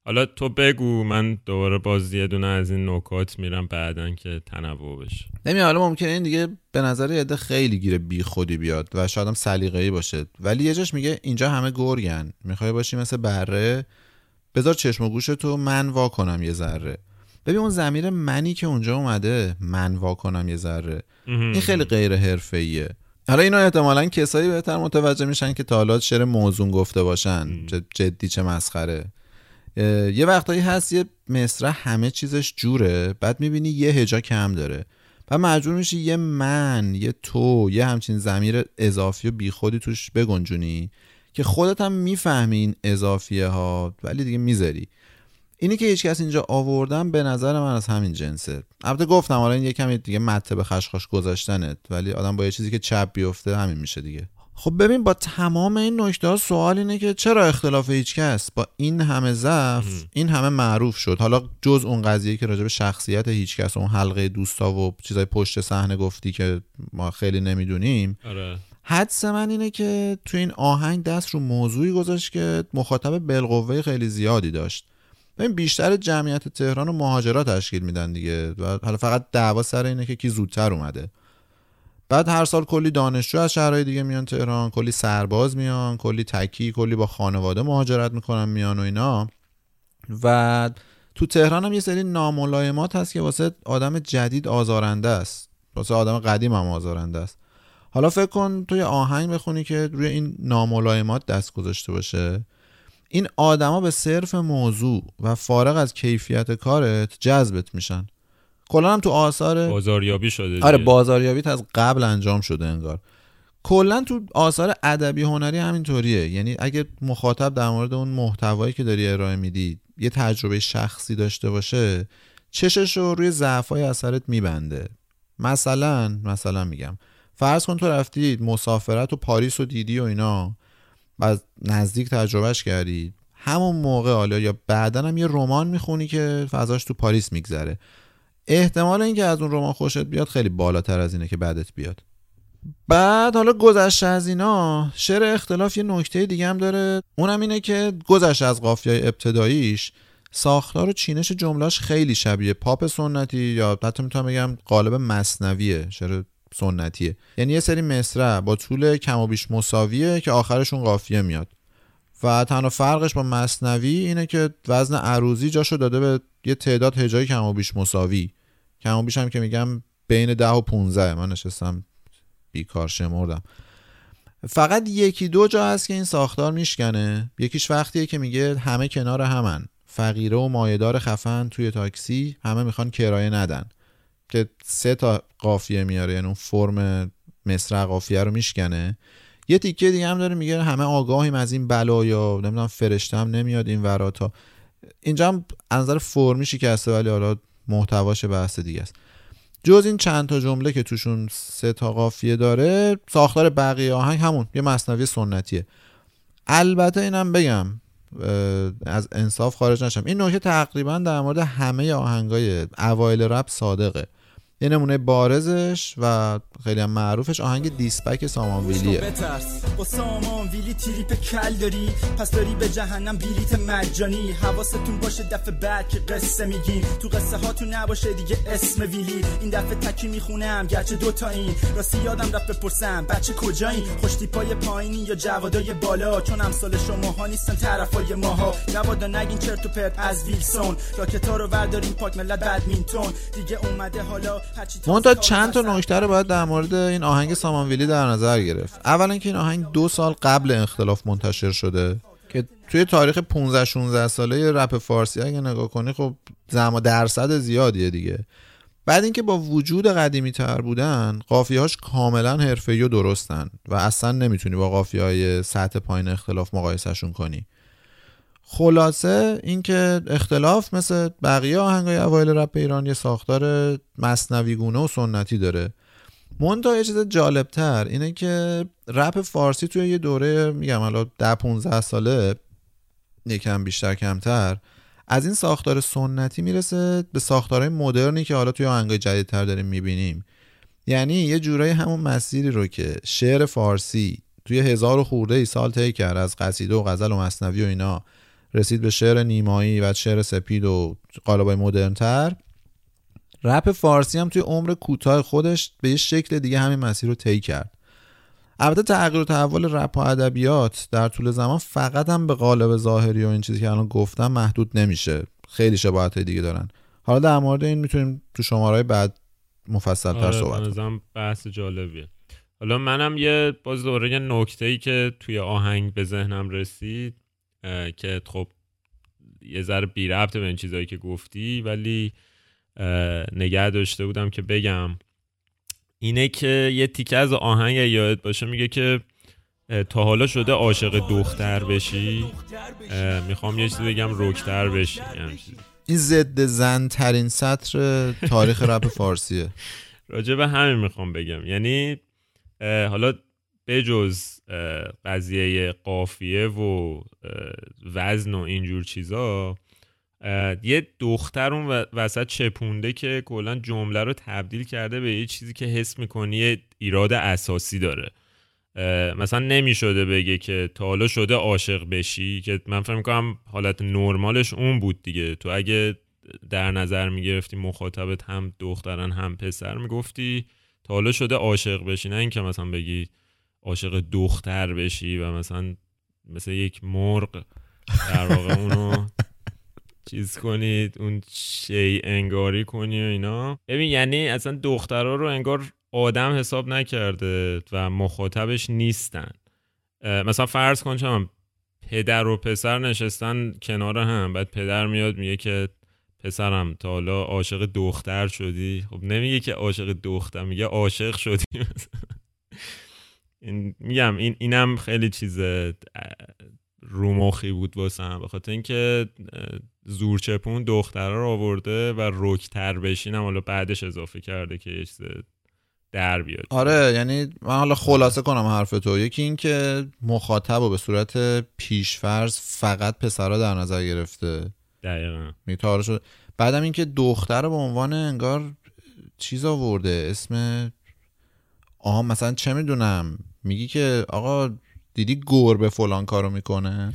حالا تو بگو، من دوباره باز یه دونه از این نکات میرم بعدن که تنوع بشه. نمیدونم حالا ممکنه این دیگه به نظر یه عده خیلی گیر بی خودی بیاد و شاید هم سلیقه‌ای باشه، ولی یه جاش میگه اینجا همه گرگن، میخوای باشی مثل بره بذار چشم و گوشتو من وا کنم یه ذره. ببین اون ضمیر منی که اونجا اومده، من وا کنم یه ذره، این خیلی غیر حرفه‌ایه. حالا اینو احتمالاً کسایی بهتر متوجه میشن که تا حالا شعر موزون گفته باشن، چه جدی چه مسخره. یه وقتایی هست یه مصرع همه چیزش جوره، بعد میبینی یه هجا کم داره، بعد مجبور میشی یه من یه تو یه همچین ضمیر اضافی و بیخودی توش بگنجونی که خودت هم میفهمی این اضافیه ها، ولی دیگه میذاری. اینی که هیچ کس اینجا آوردن به نظر من از همین جنسه. البته گفتم حالا این یکم دیگه مته به خشخاش گذاشتنت، ولی آدم با یه چیزی که چپ بیفته همین میشه دیگه. خب ببین با تمام این نکته‌ها سوال اینه که چرا اختلاف هیچکس با این همه ضعف این همه معروف شد؟ حالا جز اون قضیه که راجع به شخصیت هیچکس اون حلقه دوستا و چیزای پشت صحنه گفتی که ما خیلی نمیدونیم. آره. حدس من اینه که تو این آهنگ دست رو موضوعی گذاشت که مخاطب بالقوه خیلی زیادی داشت. ببین بیشتر جمعیت تهران رو مهاجرا تشکیل میدن دیگه، و حالا فقط دعوا سر اینه که کی زودتر اومده. بعد هر سال کلی دانشجو از شهرهای دیگه میان تهران، کلی سرباز میان، کلی تکی، کلی با خانواده مهاجرت میکنن میان و اینا. و تو تهران هم یه سری ناملایمات هست که واسه آدم جدید آزارنده است، واسه آدم قدیم هم آزارنده است. حالا فکر کن توی آهنگ بخونی که روی این ناملایمات دست گذاشته باشه. این آدما به صرف موضوع و فارغ از کیفیت کارت جذبت میشن. کلا هم تو آثار بازاریابی شده. آره بازاریابیت از قبل انجام شده انگار. کلا تو آثار ادبی هنری همینطوریه، یعنی اگه مخاطب در مورد اون محتوایی که داری ارائه میدی یه تجربه شخصی داشته باشه، چشش رو روی ضعفای اثرت میبنده. مثلا مثلا میگم فرض کن تو رفتی مسافرت و پاریس رو دیدی و اینا، از نزدیک تجربهش کردی، همون موقع حالا یا بعداً هم یه رمان میخونی که فضاش تو پاریس میگذره، احتمال اینکه از اون رمان خوشت بیاد خیلی بالاتر از اینه که بعدت بیاد. بعد حالا گذشته از اینا، شعر اختلاف یه نکته دیگه هم داره، اونم اینه که گذشته از قافیه ابتداییش ساختار و چینش جمله‌اش خیلی شبیه پاپ سنتی یا حتی میتونم بگم قالب مثنویه، شعر سنتیه. یعنی یه سری مصرع با طول کم و بیش مساویه که آخرشون قافیه میاد و تنها فرقش با مثنوی اینه که وزن عروضی جاشو داده به یه تعداد هجای کم و بیش مساوی. کم و بیش هم که میگم بین ده و پونزه، من نشستم بیکار شمردم. فقط یکی دو جا هست که این ساختار میشکنه. یکیش وقتیه که میگه همه کنار همن، فقیره و مایه‌دار خفن توی تاکسی همه میخوان کرایه ندن، که سه تا قافیه میاره، یعنی اون فرم مصرع قافیه رو میشکنه. یه تیکه دیگه هم داره میگه همه آگاهیم از این بلا، یا نمیدونم فرشته هم نمیاد این وراتا. اینجا هم از نظر فرمی شکسته ولی حالا محتواش بحث دیگه است. جز این چند تا جمله که توشون سه تا قافیه داره، ساختار بقیه آهنگ همون یه مثنوی سنتیه. البته اینم بگم از انصاف خارج نشم، این نکته تقریبا در مورد همه آهنگای اوایل رپ صادقه. یه نمونه بارزش و خیلی هم معروفش آهنگ دیسپک سامان ویلیه. بترس با سامان ویلی تریپ کل داری، پس داری به جهنم بلیت مجانی. حواستون باشه دفعه بعد که قصه میگیم، تو قصه هاتون نباشه دیگه اسم ویلی. این دفعه تکی میخونم گرچه دوتایین، راستی یادم رفت بپرسم بچه کجایین، خوشتیپای پایینی یا جوادای بالا، چون امثال شماها نیستن طرفای ماها. نبادا نگین چرت و پرت از ویلسون، راکتا رو بردارین پاک ملت بدمینتون دیگه اومده. حالا منتها چند تا نکته رو باید در مورد این آهنگ سامان ویلی در نظر گرفت. اولا که این آهنگ دو سال قبل اختلاف منتشر شده که توی تاریخ پانزده شانزده ساله رپ فارسی اگه نگاه کنی خب زما درصد زیادیه دیگه. بعد اینکه با وجود قدیمی تر بودن قافیه‌هاش کاملا حرفه‌ای و درستن و اصلا نمیتونی با قافیه‌های سطح پایین اختلاف مقایسهشون کنی. خلاصه اینکه اختلاف مثل بقیه آهنگای اوایل رپ ایران یه ساختار مثنوی‌گونه و سنتی داره. منتها یه چیز جالبتر اینه که رپ فارسی توی یه دوره میگم حالا ده پانزده ساله یکم بیشتر کمتر از این ساختار سنتی میرسه به ساختارهای مدرنی که حالا توی آهنگای جدیدتر داریم میبینیم. یعنی یه جورایی همون مسیری رو که شعر فارسی توی هزار خورده ای سال طی کرد از قصیده و غزل و مثنوی و اینا رسید به شعر نیمایی و شعر سپید و قالبای مدرن‌تر، رپ فارسی هم توی عمر کوتاه خودش به یه شکل دیگه همین مسیر رو طی کرد. البته تغییر و تحول رپ و ادبیات در طول زمان فقط هم به قالب ظاهری و این چیزی که الان گفتم محدود نمیشه، خیلی شباهت‌های دیگه دارن. حالا در مورد این میتونیم تو شماره‌های بعد مفصل‌تر آره صحبت کنیم. آره بحث جالبیه. حالا منم یه باز دوره نکته‌ای که توی آهنگ به ذهنم رسید که خب یه ذره بی ربط به این چیزایی که گفتی ولی نگه داشته بودم که بگم اینه که یه تیکه از آهنگ یاد باشه میگه که تا حالا شده عاشق دختر بشی، میخوام یه چیزی بگم رکتر بشی. این ضد زن ترین سطر تاریخ رپ فارسیه. راجع به همین میخوام بگم، یعنی حالا بجز قضیه قافیه و وزن و اینجور چیزا یه دختر اون وسط چپونده که کلا جمله رو تبدیل کرده به یه چیزی که حس میکنی یه ایراد اساسی داره. مثلا نمیشده بگه که تا حالا شده عاشق بشی، که من فکر میکنم حالت نرمالش اون بود دیگه. تو اگه در نظر میگرفتی مخاطبت هم دخترن هم پسر میگفتی تا حالا شده عاشق بشی، نه اینکه مثلا بگی عاشق دختر بشی و مثلا مثل یک مرغ در واقع اونو چیز کنید، اون شی انگاری کنی و اینا. ببین یعنی اصلا دخترها رو انگار آدم حساب نکرده و مخاطبش نیستن. مثلا فرض کن چم پدر و پسر نشستن کنار هم، بعد پدر میاد میگه که پسرم تا حالا عاشق دختر شدی؟ خب نمیگه که عاشق دختر، میگه عاشق شدی مثلا. این میگم این اینم خیلی چیز رومخی بود واسم، به خاطر اینکه زورچپون دخترها رو آورده و رکتر بشینم حالا بعدش اضافه کرده که یه چیز در بیاد. آره یعنی من حالا خلاصه کنم حرف تو، یکی این که مخاطب رو به صورت پیشفرض فقط پسرها در نظر گرفته. دقیقاً. میتاره شد. بعدم اینکه دختر رو به عنوان انگار چیز آورده، اسم آها مثلا چه میدونم میگی که آقا دیدی گربه فلان کارو میکنه،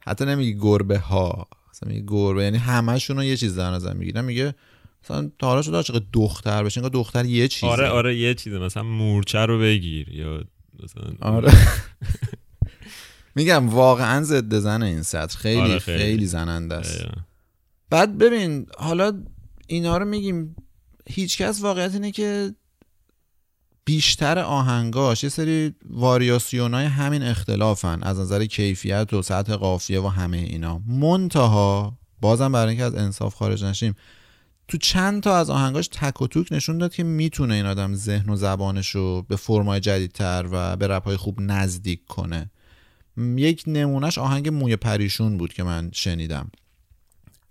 حتی نمیگی گربه ها، مثلا میگی گربه، یعنی همشون رو یه چیز در نظر میگیرن. میگه مثلا تا حالا شده عاشق دختر بشین، انگار دختر یه چیزه. آره آره یه چیزه، مثلا مورچه رو بگیر یا مثلا آره. میگم واقعا ضد زن این سطر خیلی آره خیلی. خیلی زننده است. بعد ببین حالا اینا رو میگیم، هیچکس واقعیت اینه که بیشتر آهنگاش یه سری واریاسیونای همین اختلافن از نظر کیفیت و سطح قافیه و همه اینا. منتها بازم برای اینکه از انصاف خارج نشیم، تو چند تا از آهنگاش تک و توک نشون داد که میتونه این آدم ذهن و زبانشو به فرمای جدیدتر و به رپ‌های خوب نزدیک کنه. یک نمونهش آهنگ موی پریشون بود که من شنیدم.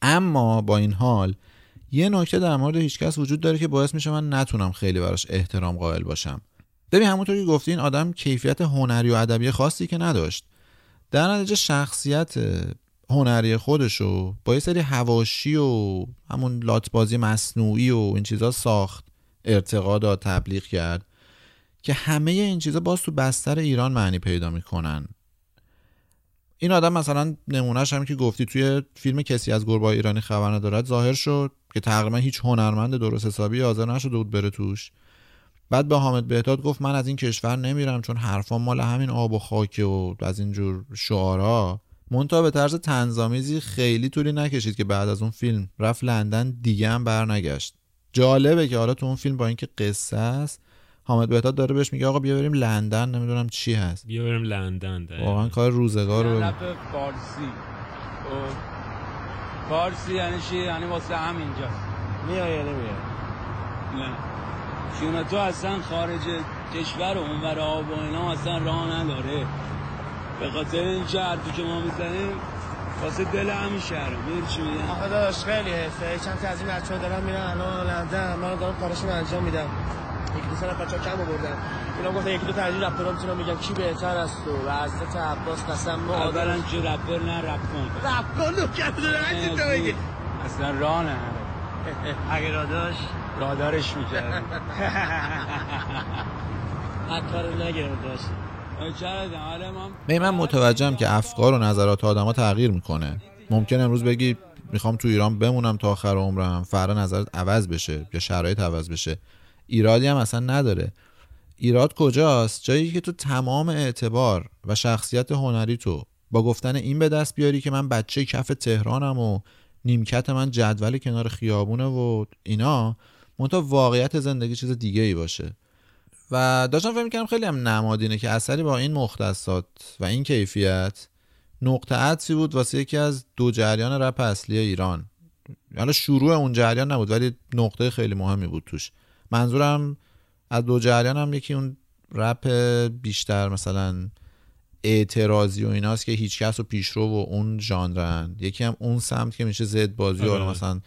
اما با این حال یه نکته در مورد هیچکس وجود داره که باعث میشه من نتونم خیلی براش احترام قائل باشم. ببین همونطور که گفتی این آدم کیفیت هنری و ادبی خاصی که نداشت، در نتیجه شخصیت هنری خودشو با یه سری حواشی و همون لاتبازی مصنوعی و این چیزا ساخت، ارتقا داد، تبلیغ کرد که همه این چیزا باز تو بستر ایران معنی پیدا میکنن. این آدم مثلا نمونهش هم که گفتی توی فیلم کسی از گربه‌های ایرانی خبر ندارد ظاهر شد که تقریبا هیچ هنرمند درست حسابی حاضر نشده بود بره توش. بعد به حامد بهتاد گفت من از این کشور نمیرم چون حرفام مال همین آب و خاکه و از اینجور شعارها. منتها به طرز طنزآمیزی خیلی طولی نکشید که بعد از اون فیلم رفت لندن، دیگه هم برنگشت. جالبه که حالا تو اون فیلم با اینکه قصه است حامد بهتاد داره بهش میگه آقا بیا بریم لندن، نمیدونم چی هست، بیا بریم لندن. واقعا کار روزگار رو فارسی فارسی یعنی چی؟ یعنی واسه هم اینجاست، میای یا نمیای؟ شیونتو اصلا خارج کشور و اونور آب و اینا اصلا راه نداره، به خاطر این حرفی که ما میزنیم واسه دل همین شهر میدونی چی میگم. آخه داداش خیلی حیفه، چند تا از این بچه‌ها دارن میرن الان لندن، من دارم کارشون انجام میدم، یکی دو سر بچه‌ها کم آوردن، اینا گفتن یکی دو تا علی رپرام میتونم میگم کی بهتر است تو و حضرت عباس قسم ما اولا چه رپر نه رپ کن رپ کن رو کردن تو میگی اصلا راه نه، اگه راداش رادارش میکرد حتارو نگرفت داشت. من متوجهم که افکار و نظرات آدما تغییر میکنه. ممکنه امروز بگی میخوام تو ایران بمونم تا آخر عمرم، فردا نظرت عوض بشه یا شرایط عوض بشه. ایرادی هم اصلا نداره. ایراد کجاست؟ جایی که تو تمام اعتبار و شخصیت هنری تو با گفتن این به دست بیاری که من بچه کف تهرانم و نیمکت من جدول کنار خیابونه و اینا، منتها واقعیت زندگی چیز دیگه ای باشه. و داشتم فکر می‌کردم خیلی هم نمادینه که اثری با این مختصات و این کیفیت نقطه عطفی بود واسه یکی از دو جریان رپ اصلی ایران. حالا شروع اون جریان نبود ولی نقطه خیلی مهمی بود توش. منظورم از دو جریان هم یکی اون رپ بیشتر مثلا اعتراضی و ایناست که هیچکس و پیشرو و اون ژانرن، یکی هم اون سمت که میشه زد بازی و مثلا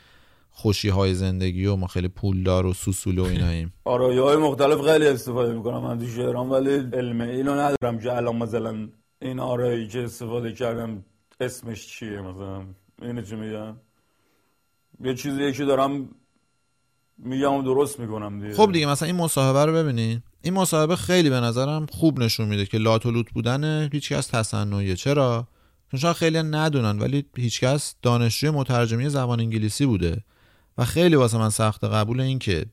خوشی‌های زندگی و ما خیلی پولدار و سوسول و ایناییم. آرایه‌های مختلف خیلی استفاده می‌کنم من تو شعرام، ولی علم اینو ندارم که الان مثلا این آرایی که استفاده کردم اسمش چیه، مثلا اینو چی میگم، یه چیزی که دارم میگم و درست میکنم دیگه. خب دیگه مثلا این مصاحبه رو ببینید، این مصاحبه خیلی به نظرم خوب نشون میده که لات و لوت بودن هیچکس تصنعیه. چرا؟ چون شاید خیلی ندونن ولی هیچکس دانشجوی مترجمی زبان انگلیسی بوده و خیلی واسه من سخت قبول این که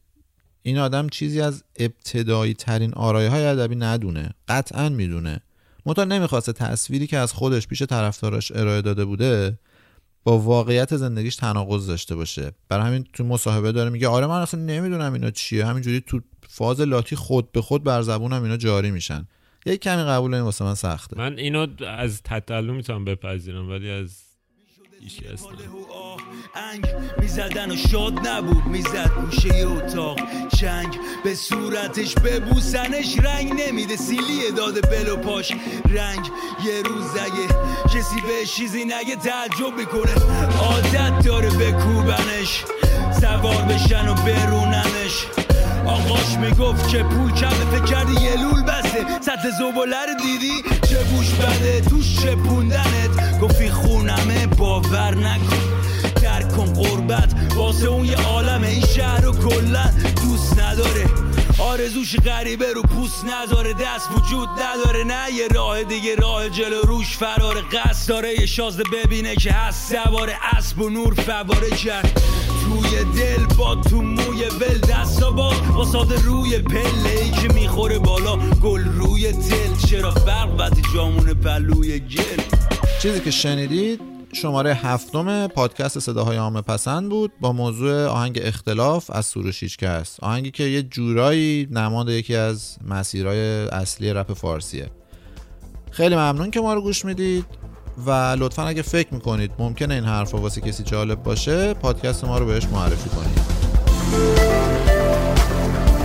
این آدم چیزی از ابتدایی ترین آرایه‌های ادبی ندونه. قطعاً میدونه، منتها نمیخواسته تصویری که از خودش پیش طرفداراش ارائه داده بوده با واقعیت زندگیش تناقض داشته باشه. برای همین تو مصاحبه داره میگه آره من اصلا نمیدونم اینا چیه، همینجوری تو فاز لاتی خود به خود بر زبونم اینا جاری میشن. یک کمی قبول این واسه من سخته. من اینو از تتلو میتونم بپذیرم ولی از ایشی هستم انگ میزدن و شاد نبود، میزد گوشه اتاق چنگ به صورتش ببوسنش رنگ نمیده، سیلیه داده بلو پاش رنگ، یه روز اگه کسی به چیزی نگه تعجب میکنه، عادت داره بکوبنش سوار بشن و بروننش، آقاش میگفت که پول کمه فکر کردی یه لول بسته، سطح زباله رو دیدی چه بوش بده توش چه پوندنت، گفتی خونمه باور نکن ترک کن قربت، واسه اون یه عالمه این شهر رو کلن دوست نداره، آرزوش غریبه رو پوست نداره، دست وجود نداره، نه یه راه دیگه راه جلو روش فرار، قصد داره یه شازده ببینه که هست سواره اسب و نور فواره کرد توی دل با تو موی ول، دستا با واساده روی پله ای که میخوره بالا گل روی تل، چرا فرق وقتی جامون پلوی گل. چیزی که شنیدید شماره هفتم پادکست صداهای عامه پسند بود با موضوع آهنگ اختلاف از سروش هیچکس، آهنگی که یه جورایی نماد یکی از مسیرهای اصلی رپ فارسیه. خیلی ممنون که ما رو گوش میدید و لطفاً اگه فکر میکنید ممکنه این حرفا واسه کسی جالب باشه پادکست ما رو بهش معرفی کنید.